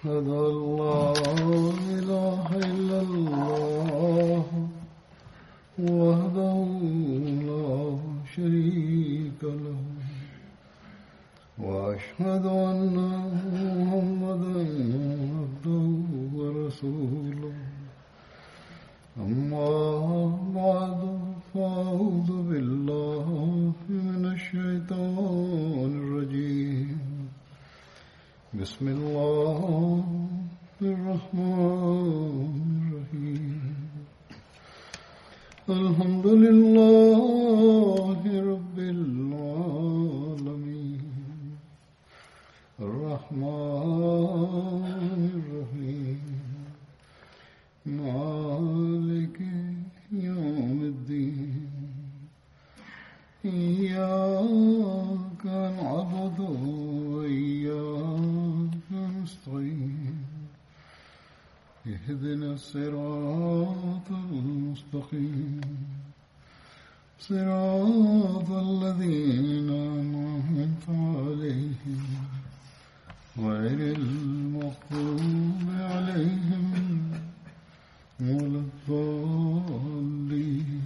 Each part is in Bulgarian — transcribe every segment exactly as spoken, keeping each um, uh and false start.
أشهد أن لا إله إلا الله وحده لا شريك له وأشهد أن محمدا عبده ورسوله أما بعد فأعوذ بالله من الشيطان الرجيم بسم الله الرحمن الرحيم الحمد لله رب العالمين الرحمن الرحيم مالك يوم الدين إياك نعبد وإياك نستعين اهدنا الصراط المستقيم صراط الذين أنعمت عليهم غير المغضوب عليهم ولا الضالين.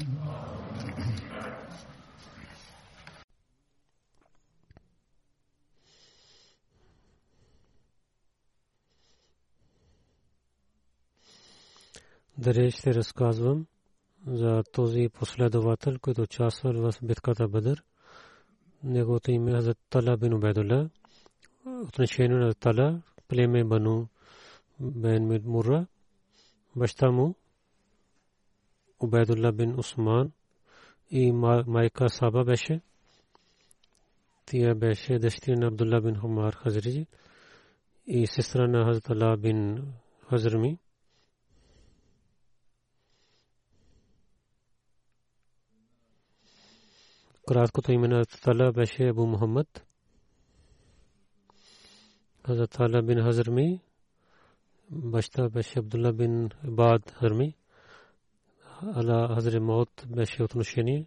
Дали ще разказвам за този последовател, който участвал в битката Бадр. Неговото име е Хазрат Тала бин Убайдулла. Отношението на Тала, племе Бану бен Мурра. Баща му Убайдулла бин Усман и майка Саба беше. Тя беше дъщеря на Абдулла бин Хумар Хазриджи и сестра на Хазрат Тала бин Хазрми. краткото име на Тала беше Абу Мухаммад. Хазрат Тала бин Хазрми, баща беше Абдулла бин Бад Хазрми. Ала Хазрат Мот беше отношение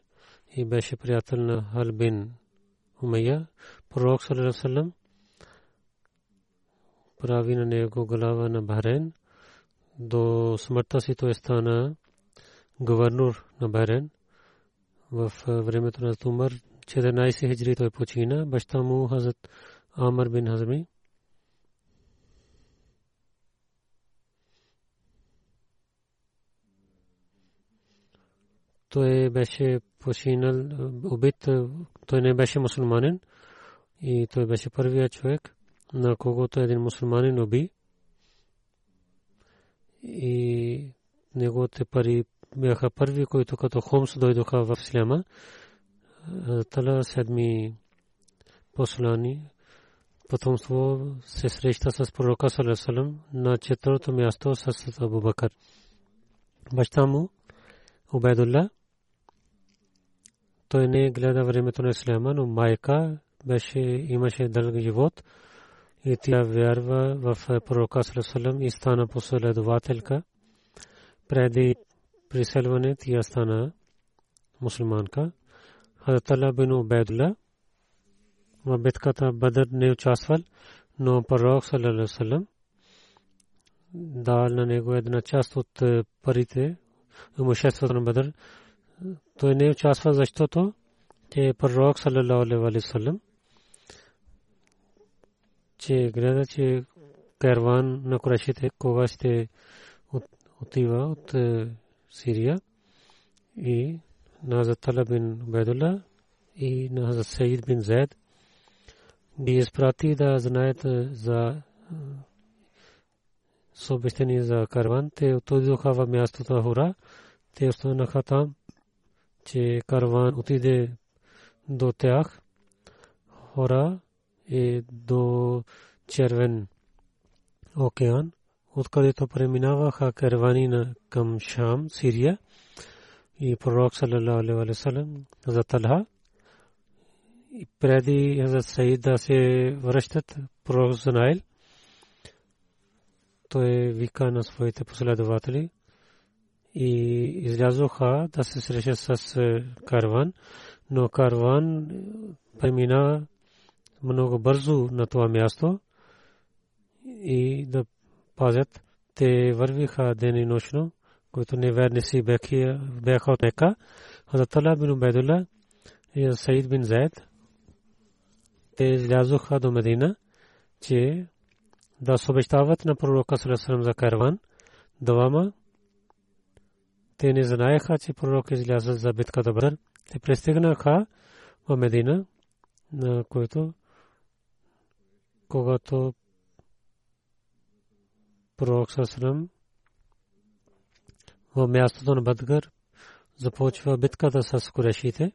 и беше приятел на Хал бин Умайя. Пророк саллаллаху алейхи ва саллям прави на него глава на Бахрейн. До смъртта си той стана гувернор на Бахрейн. В времето на Умар четиринайсета хиджри той почина. Баща му Хазрат Амар бин Хазми. Той беше починал убит. Той не беше мусулманин и той беше първият човек, на когото един мусулманин уби, и неговите пари бяха първи, които като хомс дойдоха в Исляма. Тала седми послани потомство се среща с пророка саллаллаху алейхи ва саллям на четвърто място с Абу Бакър. Баща му Убайдулла, той не гледа времето на Исляма, но майка беше, имаше дълъг живот и тя вярва в пророка саллаллаху алейхи ва саллям и стана последователка. Преди приселване тя стана мусулманка. Хазрат Тала бин Убайдулла в битката Бадър не участвал, но пророк саллаллаху алейхи ва саллям дал на него една част от парите, имуществото на Бадър. Той не участвал, защото че пророк саллаллаху алейхи ва саллям че гледа, че караван на курайшите кога ще отива от Сирия, и на Хазрат Тала бин Убайдулла и на Хазрат Саид бин Зайд ги изпрати да знаят за съобщение за караван. Те отидоха в мястото Хура. Те останаха там, че караван отиде до тях. Хура е до Червен океан, откъдето преминаваха каравани към Шам, Сирия. И пророк саллаллаху алейхи ва саллям, Хазрат Талха и преди Хазрат Саид да се връщат, пророк Зунайл той вика на своите последователи и излязоха да се срещат с караван, но караван премина много бързо на това място и да пазят. Те вървиха ден и нощно, които неверници бяха от Мека. Хазрат Талха бин Убайдулла и Саид бин Заид, те излязоха до Медина, че да съобщават на пророка саллаллаху алейхи ва саллям за караван. Двама те не знаеха, че пророк изляза за битката Бадър. Те пристигнаха в Медина, на който когато пророк саллаллаху алейхи ва саллям в мястото на Бадър започва битката с курешите.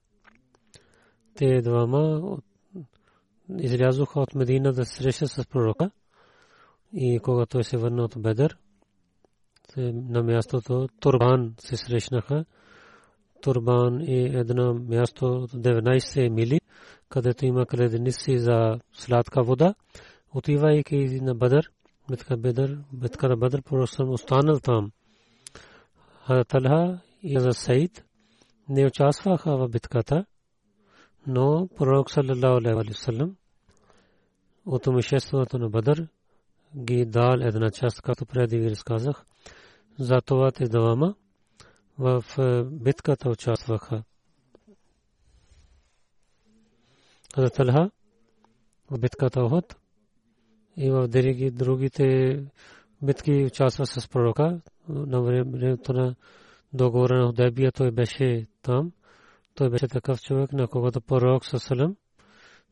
Те двама излязоха от Медина да се срещат с пророка. И когато той се върна от Бадър, на мястото Турбан се срещнаха. Турбан е едно място деветнайсет мили, където има кладенци за сладка вода. Отивайки на Бадър, битката Бадър, битката Бадър, пророк останал там. Хазрат Талха и Хазрат Саид не участваха в битката, но пророк саллаллаху алейхи ва саллям от мишеството на Бадър ги дал една част, като преди ви разказах. Затова те двама в битката участваха. Хазрат Талха в битката Ухуд и в другите битки участва с пророка. На времето на договора на Худайбия той беше там. Той беше такъв човек, на когото пророк саллаллаху алейхи ва саллям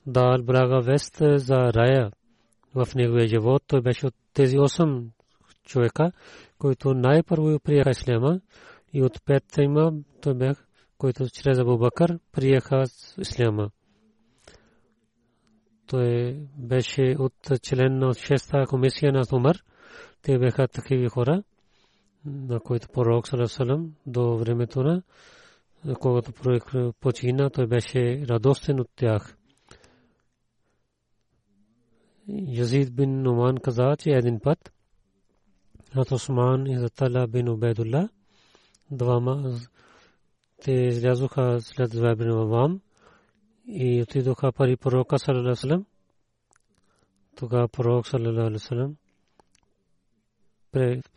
дал блага вест за рая в неговия живот. Той беше от тези осем човека, които най-първо приеха исляма, и от петима той бях, които чрез Абу Бакър приеха исляма. Той беше от член на шеста комисия на Умар. Те бяха такива хора, на които пророк саллаллаху алейхи ва саллям до времето на когато пророк почина, той беше радостен от тях. Язид бин Нуман каза, че един път Хазрат Осман и Хазрат Талха бин Убайдулла двама те излязоха след Зуайр бин Авам и отидоха при пророка саллаллаху алейхи ва саллям. Тогава пророк саллаллаху алейхи ва саллям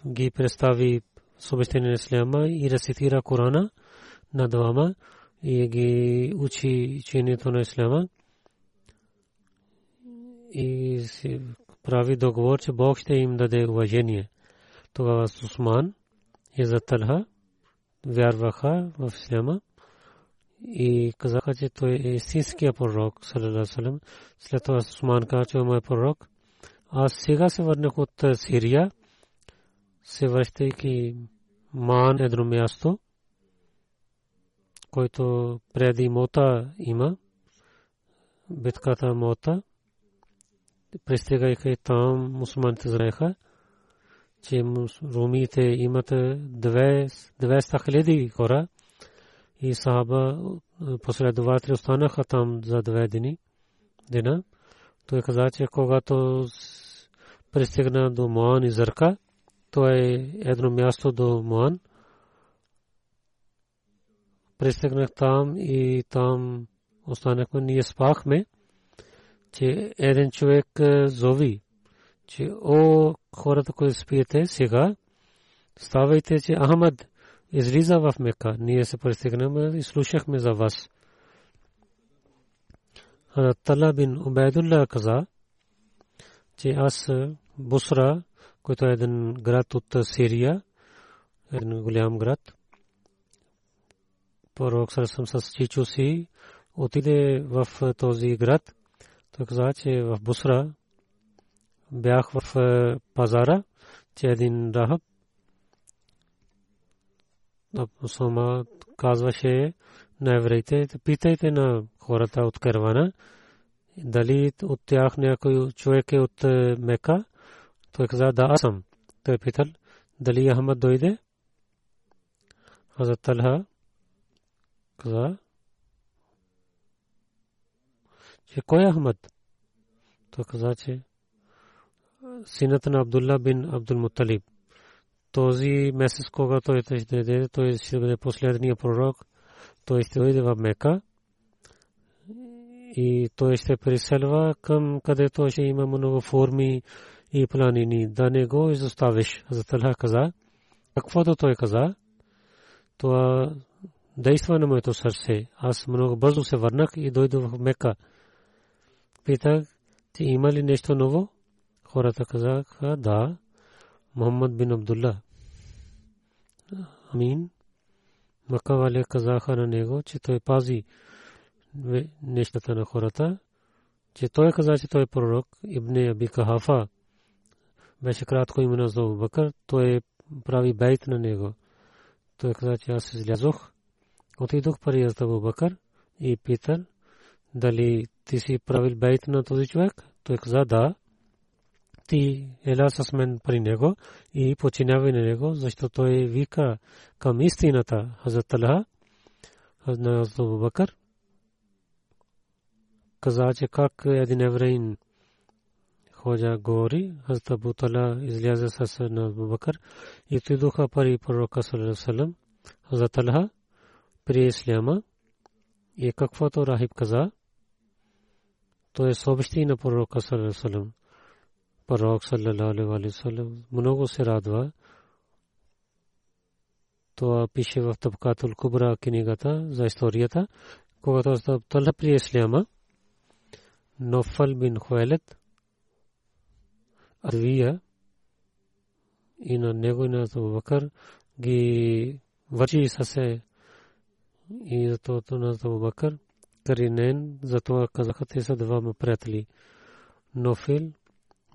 ги представи съобщение на исляма и рецитира Корана на двама и ги учи чинито на исляма. И прави договор, че Бог ще им даде уважение. Тогава Усман и Хазрат Талха вярваха в исляма и казаха, че той е истинския пророк саллаллаху алейхи ва саллям. След това Усман каза, че мой пророк, аз сега се върнах от Сирия, се връщайки Ман едно място, който преди Мота има, битката Мота. Пристигайки там, мусулманите знаеха, че румите имат двеста хиляди хора и сахаба последователи останаха там за две дена. Той каза, че когато пристигна до Муан и Зарка, то е едно място до Муан. Пристигнах там и там останахме. Ние спахме, че един човек зови, че о, хората, които спиете сега, ставайте, че Ахмад излиза в Мека. Ние се пристигнахме и слушахме за вас. Хазрат Талха бин Убайдулла каза, че аз Бусра, който е един град от Сирия, един голям град, пророк саллаллаху алейхи ва саллям с чичо си отиде в този град. Той каза, че в Бусра бях в пазара, че един рахъб сама казваше на евреите, питайте на хората от каравана, дали от тях някой човек е от Мека. Той каза, да, аз съм. Той питал, дали Ахмад дойде? Хазрат Талха каза, че кой е Ахмад? Той каза, че синът на Абдулла бин Абдул Муталиб. Този месец, когато той ще дойде, той ще бъде последния пророк. Той ще дойде в Мека и той ще преселва към където ще има много форми и планини, да не го изоставиш. Хазрат Алха каза, каквото той каза, това действа на моето сърце. Аз много бързо се върнах и дойдох в Мека. Питах, ти има ли нещо ново? Хората казаха, да, Мухаммад бин Абдулла. Амин. Мака вале казаха на него, че той пази нещата на хората, че той каза, че той е пророк. Ибн Аби Кахафа беше кратко име на Абу Бакър, той прави бейт на него. Той каза, че аз излязох, отидох при Абу Бакър и питах, дали ти си правил бейт на този човек? Той каза, да. Ти ела с мен при него и починявай на него, защото той вика към истината. Хазрат Алха на Абу Бакър каза, че как един евреин ходжа говори. Хазрат Абу Талха изляза с Абу Бакър и отидоха при пророка саллаллаху алейхи ва саллям. Хазрат Алха при исляма и каквото рахиб каза, той съобщи на пророка саллаллаху алейхи ва саллям. Пророк саллаллаху алейхи ва саллям много се радва. Това пише в Табакатул Кубра книгата за историята, когато Абу Талха при исляма Нуфъл бин Хуайлид Арвия и на него и на Абу Бакър ги върши със и затова на Абу Бакър Каринен, затова казаха те са двама приятели. Нуфъл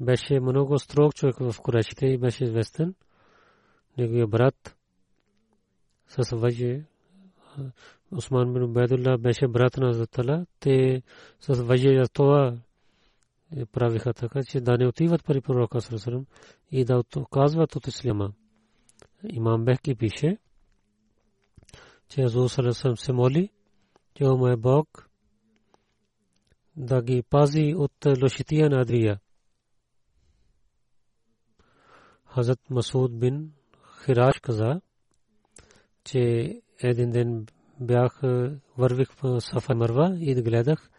беше много строг човек в Курайшите и беше известен. Неговия брат със ваджи Усман бин Убайдулла беше брат на Хазрат Алха. Те със ваджи това правиха така, че да не отиват при пророка саллаллаху алейхи ва саллям и да отказват от исляма. Имам Бехки пише, че Хазрат саллаллаху алейхи ва саллям се моли, че о мой Бог, да ги пази от лошития на Адрия. Хазрат Масуд бин Хираш каза, че един ден бях вървих по Сафа и Марва и гледах,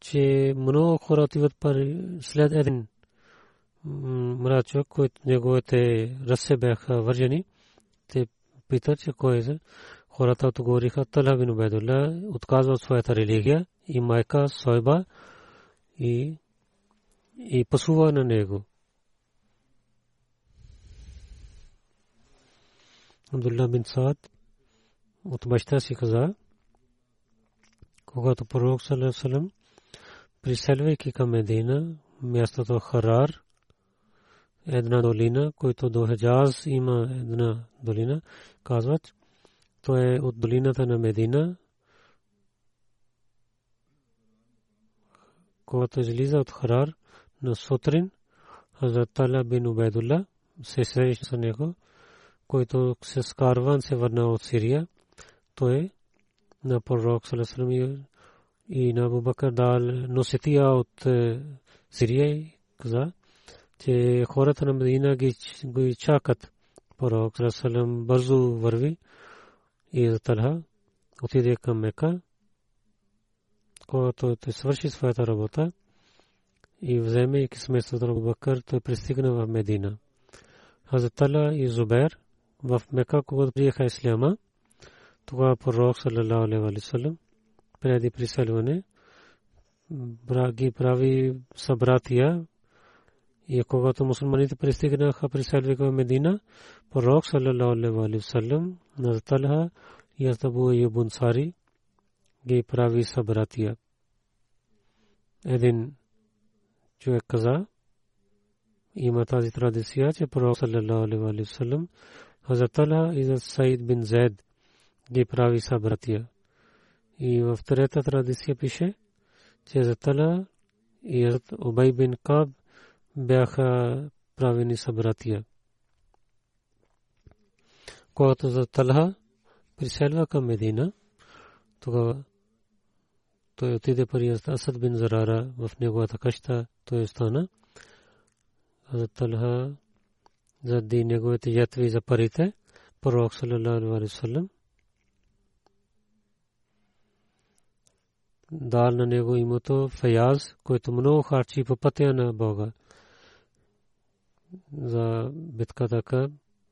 че много хора отиват след един мрачок, който неговите ръце бяха вържени. Те питат, че кой е. Хората отговориха, Талха бин Убайдулла отказва от своята религия и майка Суайба и, и пасува на него. Абдулла бин Саад от баща си каза, когато пророк саллаллаху алейхи ва саллям приселвайки към Медина, мястото Харар, една долина, който до Хеджаз има една долина, казват, то е от долината на Медина, когато излиза от Харар на сутрин, Хазрат Талха бин Убайдулла се среща с него, който с караван се върна от Сирия. Той на пророк саллаллаху алейхи ва саллям и на Абу Бакър дал носития от Сирия, каза, че хората на Медина ги чакат. Пророк саллаллаху алейхи ва саллям бързо върви и Хазрат Алха отиде към Мека, когато той свърши своята работа и вземе късместото на Абу Бакър, той пристигна в Медина. Хазрат Алха и Зубайр в Мека, когато приеха исляма, тогава пророк саллаллаху алейхи ва саллям преди приселване браги прави събратия и когато мусулманите пристигнаха приселвиха в Медина, пророк саллаллаху алейхи ва саллям на Талха и Абу Айюб Ансари ги прави събратия. Един човек каза, има тази традиция, че пророк саллаллаху алейхи ва саллям Хазрат Талха и Саид бин Зейд ги прави събратия. И в трета традиция пише, че Хазрат Талха и Хазрат Убай бин Кааб бяха правени събратия. Когато Хазрат Талха приселва към Медина, тогава той отиде при Хазрат Асад бин Зарара в неговата къща, той остана. Хазрат Талха заради неговите ятви за парите, пророк саллаллаху алейхи ва саллям дал на него името Фаяз, който много харчи по пътя на Бога. за битката ка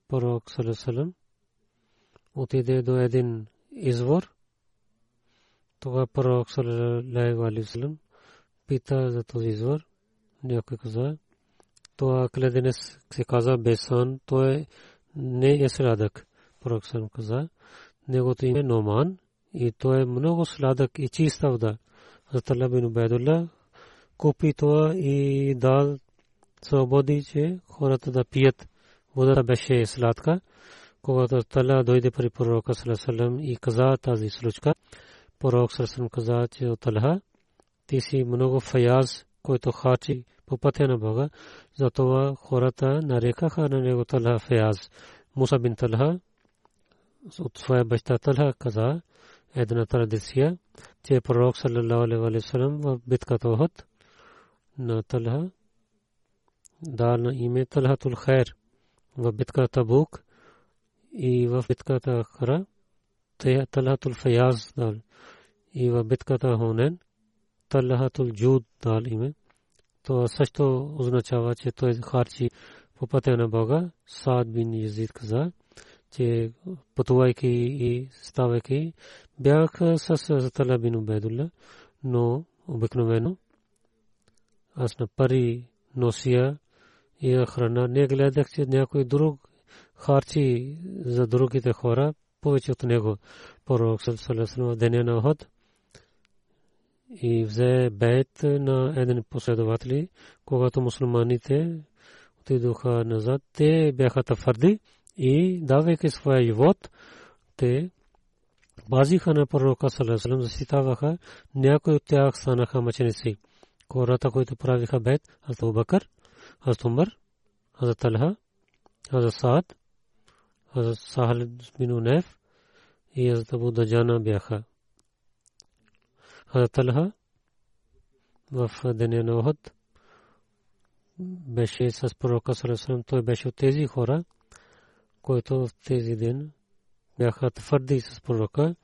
пророк саллаллаху алейхи ва саллям отиде до един извор. Тогава пророк саллаллаху алейхи ва саллям пита за този извор. Някой каза, това кледене се каза Бесан, то е не е сладък. Пророк саллаллаху алейхи ва саллям каза, негото име Номан и то е много сладък и чиста вода. Хазрат Абдуллах бин Убайдуллах купи това и дал свободи, че хората да пият. Водата беше сладка. Когато Тала дойде при пророка саллаллаху алейхи ва саллям и каза тази случка, пророк саллаллаху алейхи ва саллям каза, че Тала, ти си много фаяз, който харчи по пътя на Бога. Затова хората нарекаха на него Тала фаяз. Муса бин Талха от своя баща Талха каза една традиция, че пророк саллаллаху алейхи ва саллям в битката Ухуд на Талха дал на име Талхатул Хайр. В битката Табук и в битката Хара Талхатул Фаяз дал, и в битката Хунен Талхатул Джуд дал име. То също означава, че той харчи по пътя на Бога. Саад бин Язид каза, че пътувайки и ставайки бях със Абдуллах бин Убайдуллах, но обикновено аз на пари носия и храна, не гледах, че някой друг харчи за другите хора повече от него. Пророк саллаллаху алейхи ва саллям в деня на Ухуд и взе бейт на един последователи. Когато мусулманите отидоха назад, те бяха тафарди и давайки своя живот, те пазиха на пророка саллаллаху алейхи ва саллям, заситаваха, някои от тях станаха мъченици. Хората, които правиха бейт, Хазрат Абу Бакър, Хазрат Умар, Хазрат Талха, Хазрат Саад, Хазрат Сахал бин Унайф и Хазрат Абу Даджана бяха. Хазрат Талха в деня на Ухуд беше с пророка саллаллаху алейхи ва саллям. Той беше от тези хора, които в тези ден бяха твърди с пророка.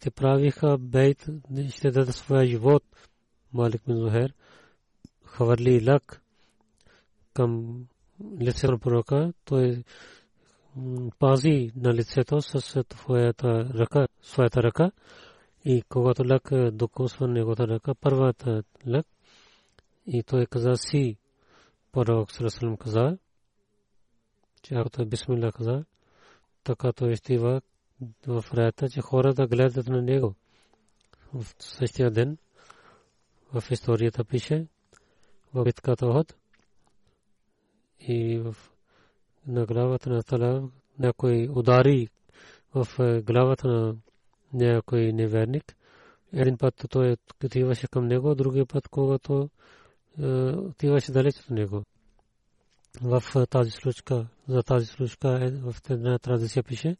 Те правиха бейт, ще дадат своя живот. Малик бин Зухайр хвърли лък към лицето на пророка. Той пази на лицето с своята ръка. И когато лък докосва неговата ръка, първата лък, и той каза си, пророк саллаллаху алейхи ва саллям каза, че ако той бисмилла каза, така той стива в раята, че хората гледат на него. В същия ден в историята пише в битката Ухуд и в на главата на Талав някой удари в главата на някой неверник. Един път той отиваше към него, другия път когато отиваше далеч от него. В тази случка, за тази случка в една традиция пише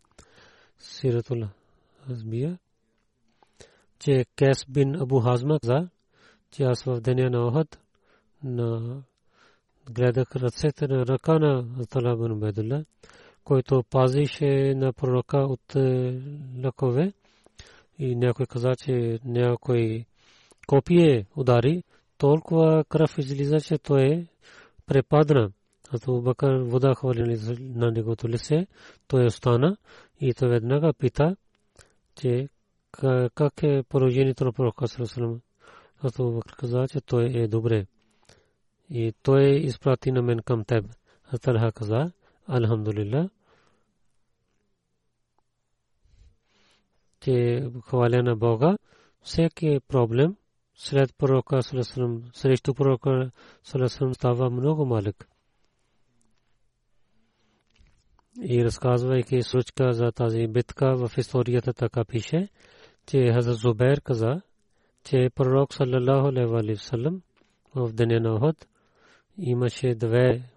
Сиратул Хазбия, че Кес бин Абу Хазма каза, че аз в деня на Ухуд на гледах ръцете на ръка на Абдуллах бин Убайдуллах, който пазише на пророка от лъкове. И някой каза, че някой копие удари, толкова кръв излиза, че той препадна. Абу Бакър вода хвали на негото лице, той остана и той веднага пита, че как е положението на пророка саллаллаху алейхи ва саллям. Абу Бакър каза, че той е добре и той изпрати на мен към теб. Талха каза, алхамдулилла, че хваля на Бога. Всеки проблем сред пророка саллаллаху алейхи ва саллям, срещу пророка саллаллаху алейхи ва саллям става много малък. И разказвайки случка за тази битка в историята така пише, че Хазрат Зубайр каза, че пророк саллаллаху алейхи ва саллям в деня на Ухуд имаше две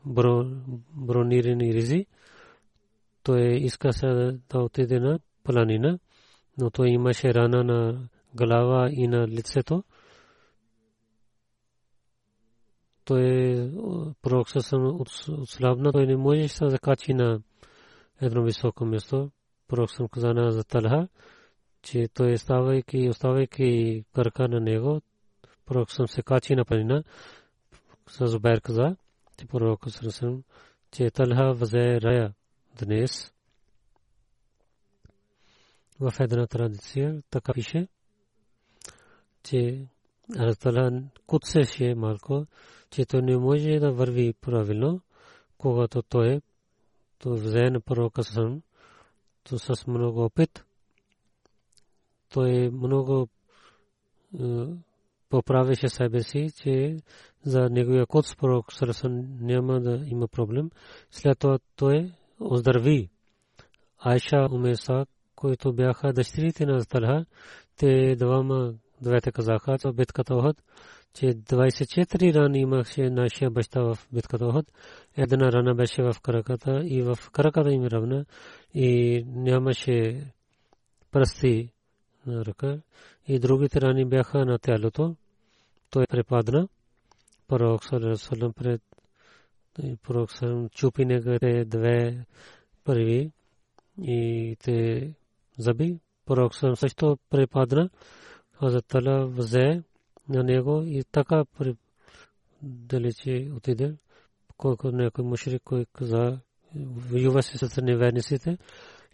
бронирани ризи. Той иска се да отиде на планина, но той имаше рана на глава и на лицето. Той пророк съвсем отслабна, той не можеше да закачи на едно високо място. Пророк съм каза на Хазрат Талха, че той ставайки, оставайки кръка на него, пророк съм се качи на планина. Зубайр каза, че пророк съм че Талха взе рая днес. В една традиция така пише, че Талха куцеше малко, че то не може да върви правилно, когато той то взе на пророка Сам, то с много опит. Той много поправеше себе си, че за неговия код пророк Сърсън няма да има проблем. След това той оздрави. Айша, Умеса, които бяха дъщерите на Талха, те двама двете казаха в битката Охот, че двайсет и четири рани имаше нашия баща в битката Охот. Една рана беше в краката и в краката им равна и нямаше пръсти на ръка и другите рани бяха на тялото. Той препадна. Пророк Сърсън пред пророк Сърсън чупи негате две първи и те заби. Пророк Сърсън също препадна. Хазрат Талха взе на него и така далече отиде. Колко някой мушрик, кой каза, воюва с неверниците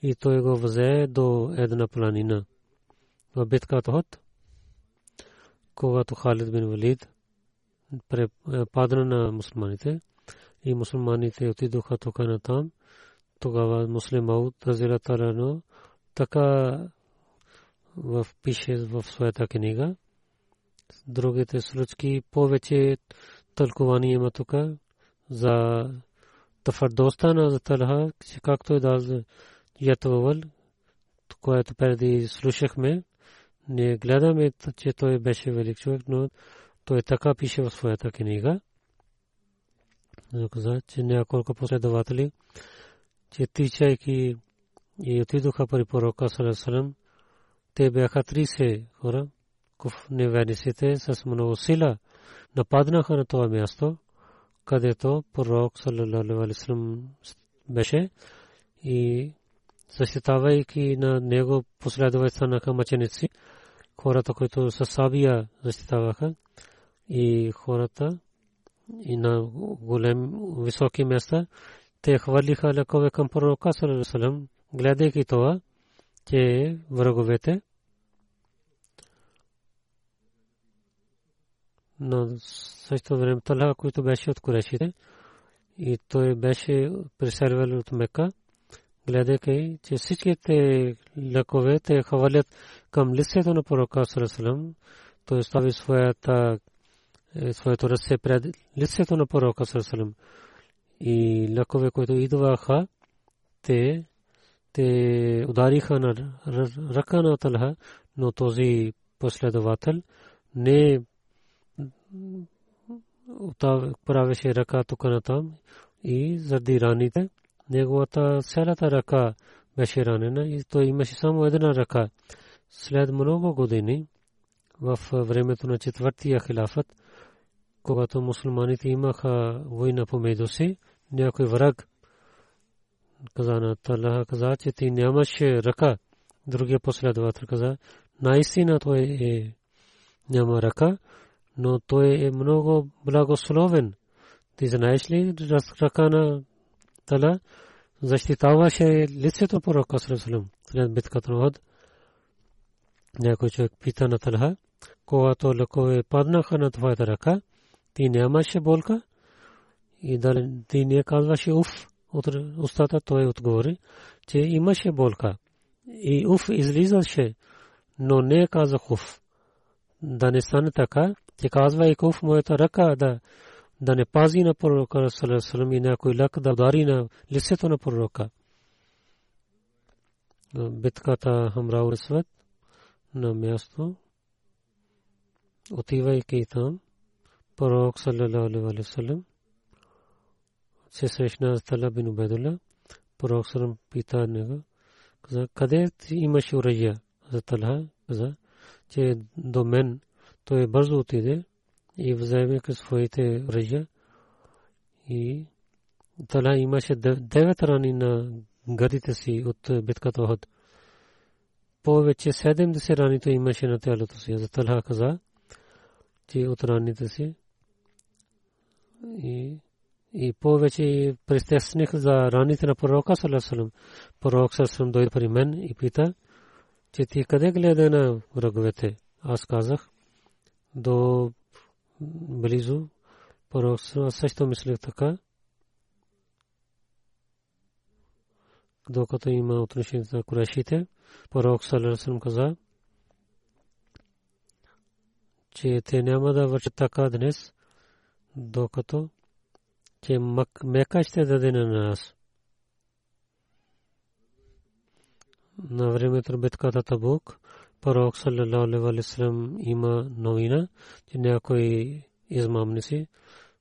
и той го взе до една планина. В битката Охот, когато Халид бин Валид падна на мусулманите и мусулманите отидоха тук на там, тогава муслим Ауд разилата рано, така в пише в своята книга. Другите случки повече тълкувани има тук за тафардоста на Талха, както е дал ятвавал, което преди слушахме. Не гледаме, че той беше велик човек, но той така пише в своята книга. Каза, че няколко последователи, че тичайки и отидоха при пророка Салалаху Салам, те бяха трийсет хора, неверниците с много сила нападнаха на това място, където пророк Салалаху Салам беше и защитавайки на него последователи на мъченици, хората, които със сабия защитаваха и хората и на големи високи места, те хвалиха лекове към пророка Салалаху Салам, гледайки това, че враговете на същото време Талха, който беше от Курейшите и той беше преселвал от Мека, гледайки, че всичките лекове те хвалят към лицето на пророка Салалаху Салам. Той стави своята своето ръце пред лицето на пророка Салалаху Салам и лекове, които идваха, те те удариха на ръка на Талха, но този последовател не правеше ръка тук на там и заради раните неговата цялата ръка беше ранена и той имаше само една ръка. След много години в времето на четвъртия хилафът, когато мусулманите имаха война помежду си, някой враг каза на Талха, каза, че ти нямаше ръка. Другия последовател каза, наистина той е няма ръка, но той е много благословен. Ти знаеш ли, ръка на Талха защитаваше лицето на пророка Салалаху Салам. След битката Охот, някой човек пита на Талха, когато лекове паднаха на твоята ръка, ти нямаше болка и ти не казваше уф от устата. Той отговори, че имаше болка и уф излизаше, но не казах уф. Да не стане така, че казва и уф моята ръка, да да не пази на пророка Салалаху Салам и някой лък да удари на лицето на пророка. Битката Хамрау Асвад на място, отивайки там, пророк Салалаху Салам се срещна с Талха бин Убайдулла. Пророк Салам пита него, каза, къде имаш оръжия? За Талха каза, че до мен. Той бързо отиде и вземе своите оръжия и Талха имаше девет рани на гърдите си от битката Охот. Повече седемдесет рани той имаше на тялото си. За Талха каза, че от раните си и и повече притесних за раните на пророка саллаллаху алейхи ва саллям. Пророк саллаллаху алейхи ва саллям дойде при мен и пита, че ти къде гледа на враговете? Аз казах до близо. Пророк също мислех така, докато има отношение на курайшите. Пророк саллаллаху алейхи ва саллям каза, че те няма да вършат така днес, докато че Мека ще даде на нас. На времето на битката Табук, пророк саллаллаху алейхи ва саллям има новина, че някои измамници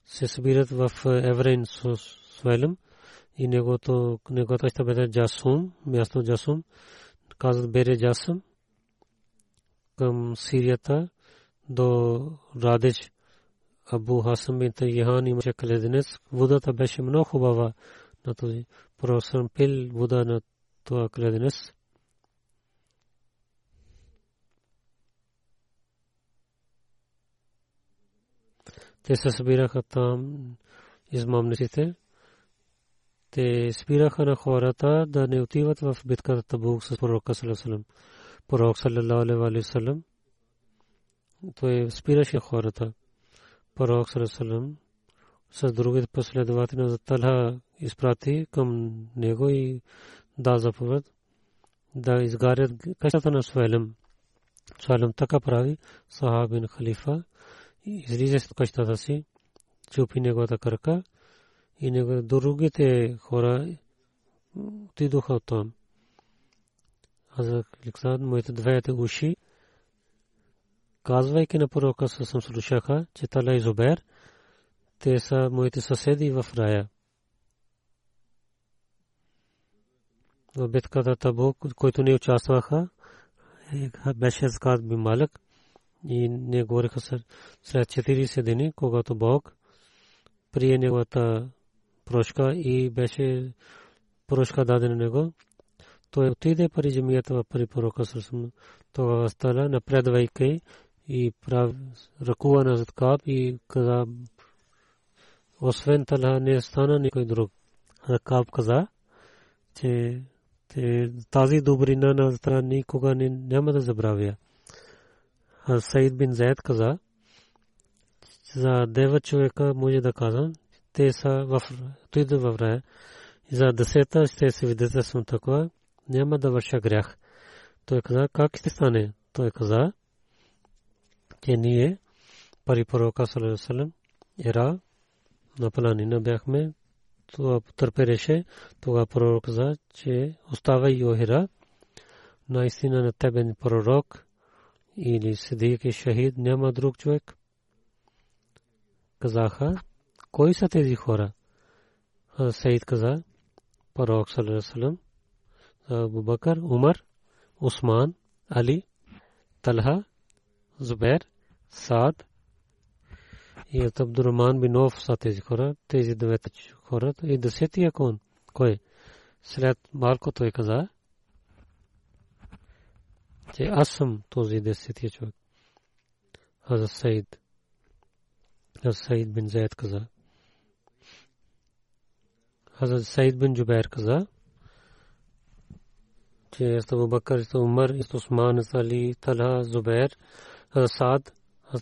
се събират в Еврейн Суелем и негото ще бъде Джасум, място Джасум, казват Бере Джасум, към Сирията до Радеч. Абу Хасан бин Тайхан имаше кледенец. Водата беше много хубава на този пророк, пил вода на това кледенец. Те се събираха там измамниците. Те спираха на хората да не отиват в битката Табук с пророка саллаллаху алейхи ва саллям. Пророк саллаллаху алейхи ва саллям той спираше хората. Пророк саллаллаху с другите последователи на Талха изпрати към него и да заповед да изгарят къщата на Суелем. Суелем така прави, Сахаб бин Халифа излиза с къщата си, чупи неговата кръка и неговите другите хора отидоха от там. Аз казах, моите двете уши, казвайки на пророка съм слушаха, че Тала и Зубер, те са моите съседи в рая. В битката Табук, който не участваха, беше Закат бин Малик и не говориха след четирийсет дни, когато Бог прие неговата прошка и беше прошка дадена на него. Той отиде при джамията при пророка съсъм. Това стана напредвайки и прав ръкува на Закат и каза, освен Тала не стана никой друг. Закат каза, че тази добрина на Тала никога няма да забравя. Саид бин Заид каза, за девет човека може да казвам, те са в туди в рая. За десета ще се видите съм такова, няма да върша грях. Той каза, как ще стане? Той каза, че ние при пророка саллаллаху алейхи ва саллям ера на планина бяхме, това търпереше. Тогава пророк каза, че оставай о Хира, наистина на тебен пророк или сидик и шахид, няма друг човек. Казаха, кой са тези хора? Саид каза, пророк саллаллаху алейхи ва саллям, Абу Бакър, Умар, Усман, Али, Талха, Зубер, Саад и Абдурахман бин Ауф са тези хора, тези девет хора. И десетия кон? Кой? След малко той каза, че аз съм този десетия човек. Аз Саид. Аз Саид бин Заид каза. Аз Саид бин Джубайр каза, че Абу Бакър, Умар, Усман, Али, Талха, Зубер, Саад,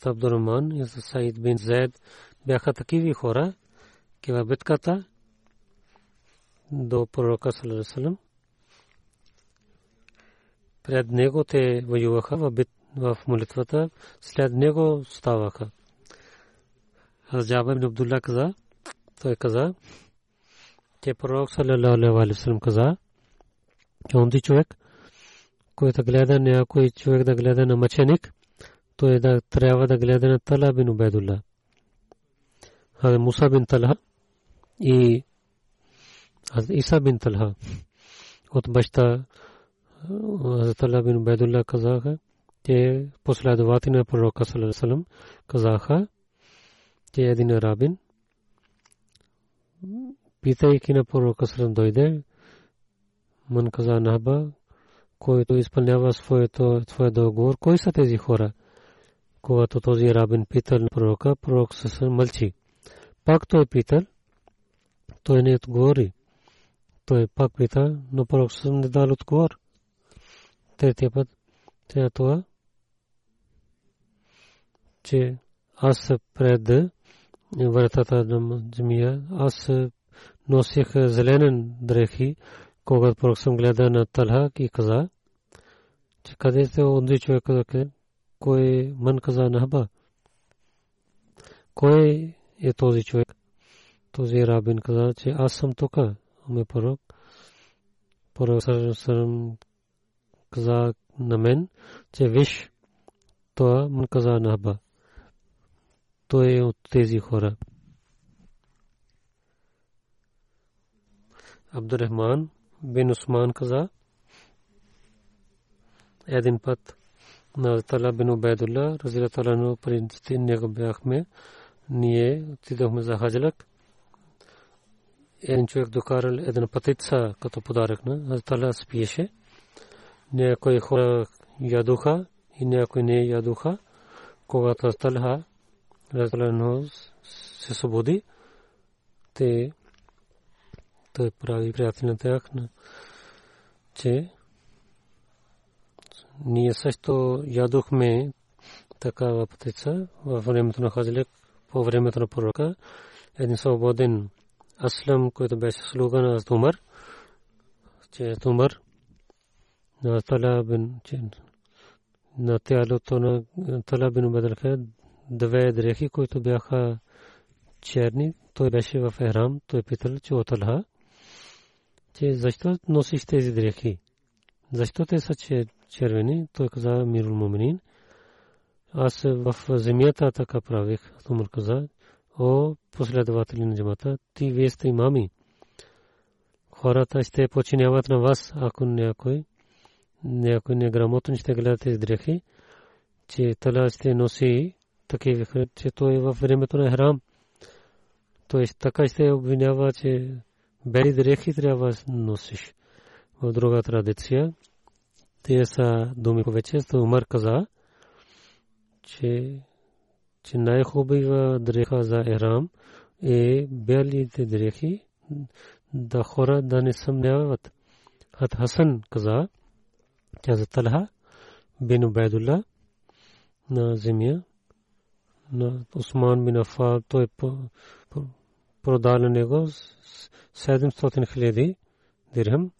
Абдурахман, Саид бин Заид бяха такива хора, че в битката до пророка саллаллаху алейхи ва саллям пред него те воюваха в молитвата, след него ставаха. Джабир бин Абдулла каза, той каза, че пророк саллаллаху алейхи ва саллям каза, онзи човек, който гледа някой човек да гледа на мъченик, той да трябва да гледа на Талха бин Убайдулла. Аз Муса бин Талха и аз Иса бин Талха от баща Талха бин Убайдулла казаха, те последователи на пророка саллаллаху алейхи ва саллям казаха, те един арабин, питайки на пророка саллаллаху алейхи ва саллям дойде, ман каза нахба, който изпълнява своето своя договор, кой са тези хора? Когато този арабин питал пророка, пророк със мълчи. Пак той питал, той не отговори. Той пак пита, но пророкът не дал отговор. Третия път тя това, че аз пред вратата на джамия, аз носих зелени дрехи, когато пророкът гледа на Талха и каза, че къде сте онзи човек, кой ман каза нахба. Кой е този човек? Този рабин каза, че аз съм тук, ме пророк. Пророкът каза на мен, че виж, това ман каза нахба. Той е от тези хора. Абдурахман бин Усман каза, един път на Талаб бин Убайдулла, разилата лану принците него бяхме, ние отидохме за хаджалък. Един човек докарал една пътица като подарък на Азтала спиеше. Някои хора ядоха и някои не ядоха. Когато Азтала се събуди, те прави приятели на тях, че ние също ядохме такава пътица във времето на хаджалък, по времето на пророка. Един свободен Аслам, който беше слуга на Умар, че Умар на Талаб бин на тялото на Талаб бин Убайдулла две дрехи, които бяха черни. Той беше в Ихрам. Той питал, че Талха, че защо носиш тези дрехи? Защо те са червени? Той каза, мирул муминин, аз в земята така правих. Умар каза, о последователи на джамата, ти вие сте имами. Хората ще починяват на вас, ако някой някой неграмотен ще гледа тези дрехи, че Талха ще носи такива, че той е във времето на Ихрам. Той така ще обвинява, че бели дрехи трябва да носиш. В друга традиция, те са думи повече, то Умар каза, че че най-хубава дреха за Ихрам е белите дрехи, да хора да не съмняват. Хат Хасан каза, че за Талха бин Убайдулла на земя на Усман бин Афан, той продал него седемстотин хиляди дирхам.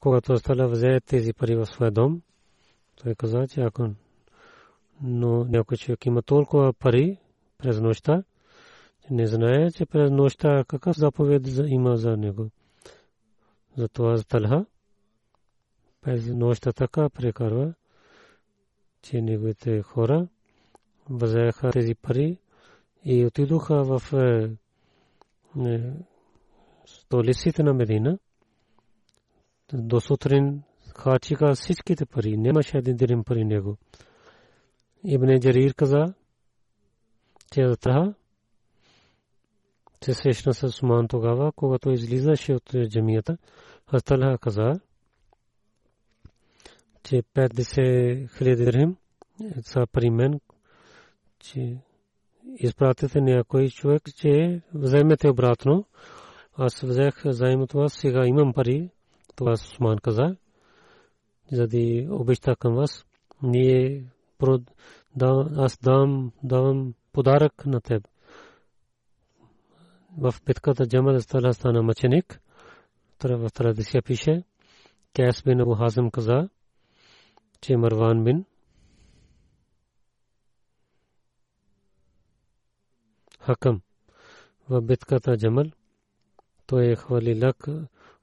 Когато Талха взе тези пари в своя дом, той каза, че ако но някой човек има толкова пари през нощта, не знае, че през нощта какъв заповед има за него. Затова Талха през нощта така прекарва, че неговите хора взеха тези пари и отидоха в столиците на Медина. До сутрин харчиха всичките пари, нямаше един дирхам пари него. Ибн Джарир каза, че Талха се срещна с Усман тогава, когато излизаше от джамията. Талха каза, че петдесет хиляди дирхам са при мен, че изпратите някой човек, че вземете обратно. Аз взех заем от вас, сега имам пари. Това Усман каза, зади обеща към вас, ние аз дам, давам подарък на теб. В битката Джамъл Талха стана мъченик. В традиция пише, Кайс бин Абу Хазим каза, че Марван бин Хакъм в битката Джамъл, той хвали лък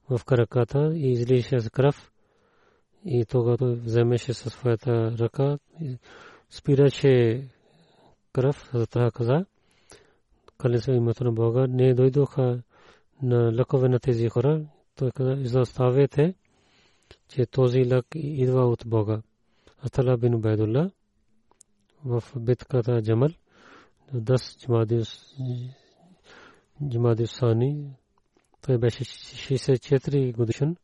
в краката и излиеше с кръв. И тогава той вземеше със своята ръка, спираше кръв. Затова каза, клянся името на Бога, не дойдоха на лъкове на тези хора. Той каза, изоставете, че този лък идва от Бога. Талха бин Убайдулла в битката Джамъл, десети Джамади сани, той беше шейсет и четири годишен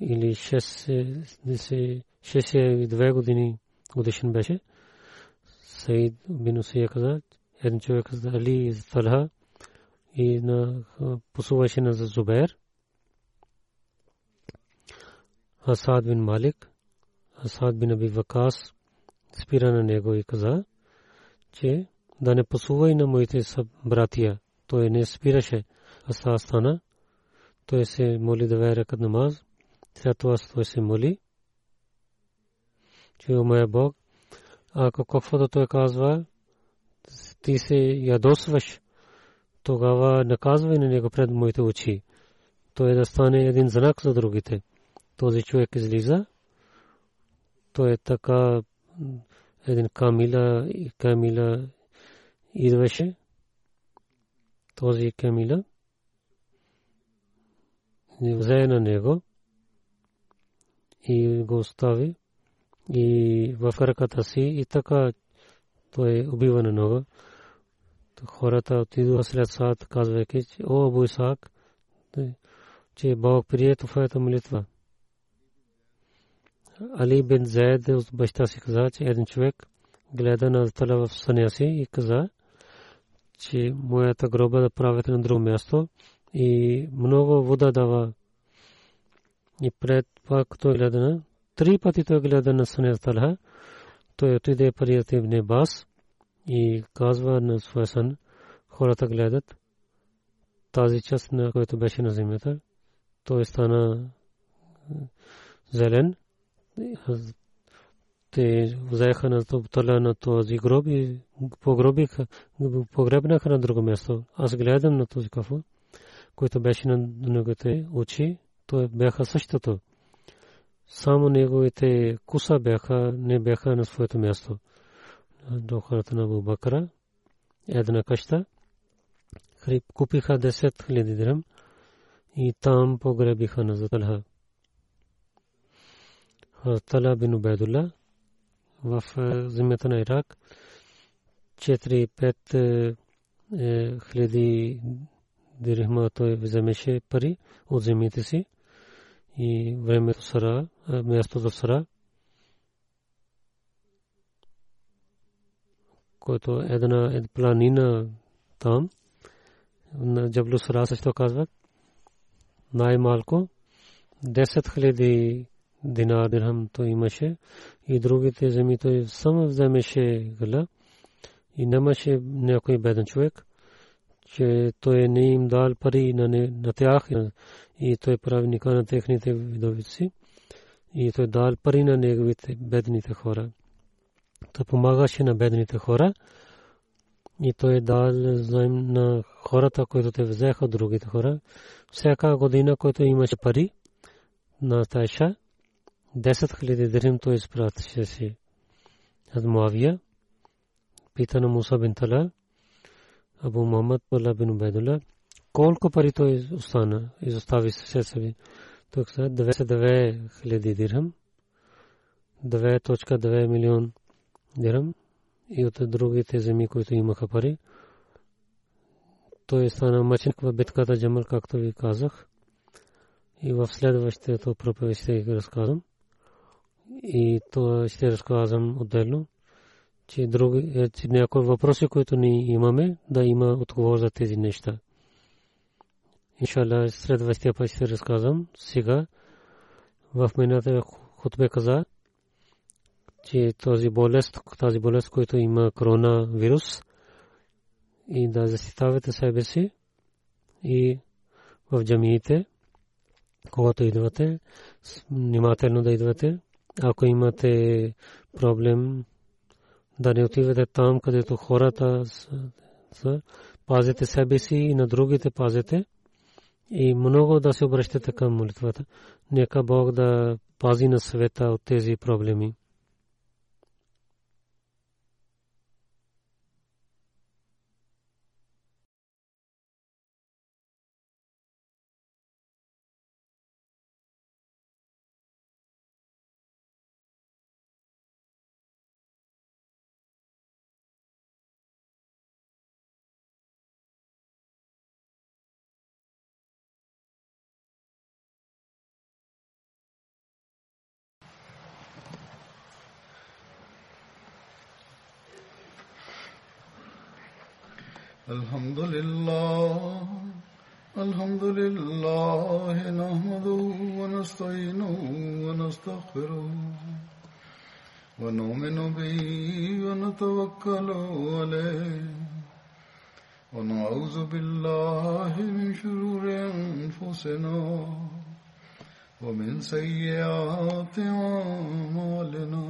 или шейсет и две години годишен беше. Саид бин Усия каза, един човек за Али и Талха и на посуваше на Зубер, Асад бин Малик, Асад бин Аби Вакас спира на него и каза, че да не посува и на моите братия. Той не спираше. Асад стана, той се моли две ракат намаз, след това той се моли, че о моя Бог, ако каквото той казва, ти се ядосваш, тогава наказвай на него пред моите очи. Той да стане един знак за другите. Този човек излиза, той е така един камила, камила идваше, този камила взе на него и го остави и в ръката си и така той убива на него. Хората отидоха след сад, казвайки, о, Абу Исаак, че Бог прие твоята молитва. Али бин Зайд от баща си каза, че един човек гледа на талава в съня си и каза, че моята гроба да правят на друго място и много вода дава. И пред пак той гледа на, три пъти той гледа на съня талава, той отиде парият Ибн Абас и казва на своя сън, хората гледат тази част, на който беше на земята, той стана зелен. Те взеха на топтала на този гроб и погробиха, погребнаха на друго място. Аз гледам на този кафур, който беше на другите очи, той бяха същото. Само неговите куса бяха, не бяха на своето място. До хората на Абу Бакра, една къща, купиха десет хиляди дирхам и там погребиха на Зулха. Талха бин Убайдулла в земята на Ирак четири-пет хиляди дирхама той вземеше пари от земите си и времето Сара, мястото Сара, който една планина там на Джаблу Сара също казват най-малко десет хиляди динар дирхам то имаше и другите земи той само вземеше гла и нямаше някой беден човек, че той не им дал пари на тях и той прави ника на техните видовици и той дал пари на неговите бедните хора. Той помагаше на бедните хора и той дал заем на хората, които те взеха от другите хора. Всяка година, който имаше пари на Таиша, десет хиляди дирхам той изпратеше си. Аз Муавия, пита на Муса бин Тала, Абу Мухаммад Талха бин Убайдулла, колко пари той остана, изостави се себе. Той каза двадесет и две хиляди дирхам, две цяло и две милиона дирхам и от другите земи, които имаха пари. Той стана мъченик в битката Джамъл, както ви казах. И в следващото проповед ще разказвам. И то ще разказвам отделно, че други някои въпроси, които ни имаме, да има отговор за тези неща. Иншаллах, следващия път ще разказвам. Сега в мината хутбе каза, че тази болест, тази болест, която има коронавирус, и да защитавате себе си и в джамиите, когато идвате, внимателно да идвате. Ако имате проблем, да не отивате там, където хората са. Пазете себе си и на другите пазете. И много да се обръщате към молитвата. Нека Бог да пази на света от тези проблеми. الحمد لله الحمد لله نحمده ونستعينه ونستغفره ونؤمن به ونتوكل عليه ونعوذ بالله من شرور أنفسنا ومن سيئات أعمالنا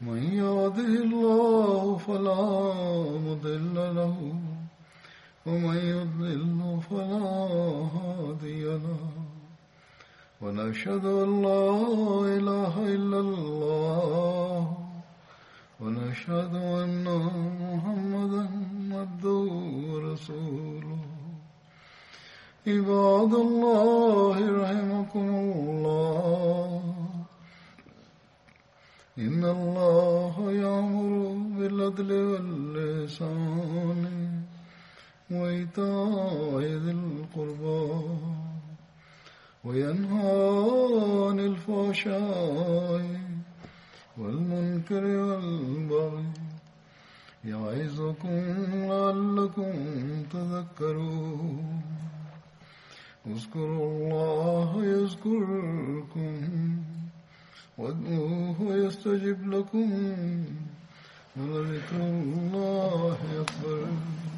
من يهده الله فلا مضل له ومن يضلل فلا هادي له ونشهد أن لا إله إلا الله ونشهد أن محمدا عبده ورسوله. عباد الله رحمكم الله، إن الله يأمر بالعدل والإحسان وإيتاء ذي القربى وينهى عن الفحشاء والمنكر والبغي يعظكم لعلكم تذكرون. اذكروا الله يذكركم وادعوه يستجب لكم ولذكر الله أكبر.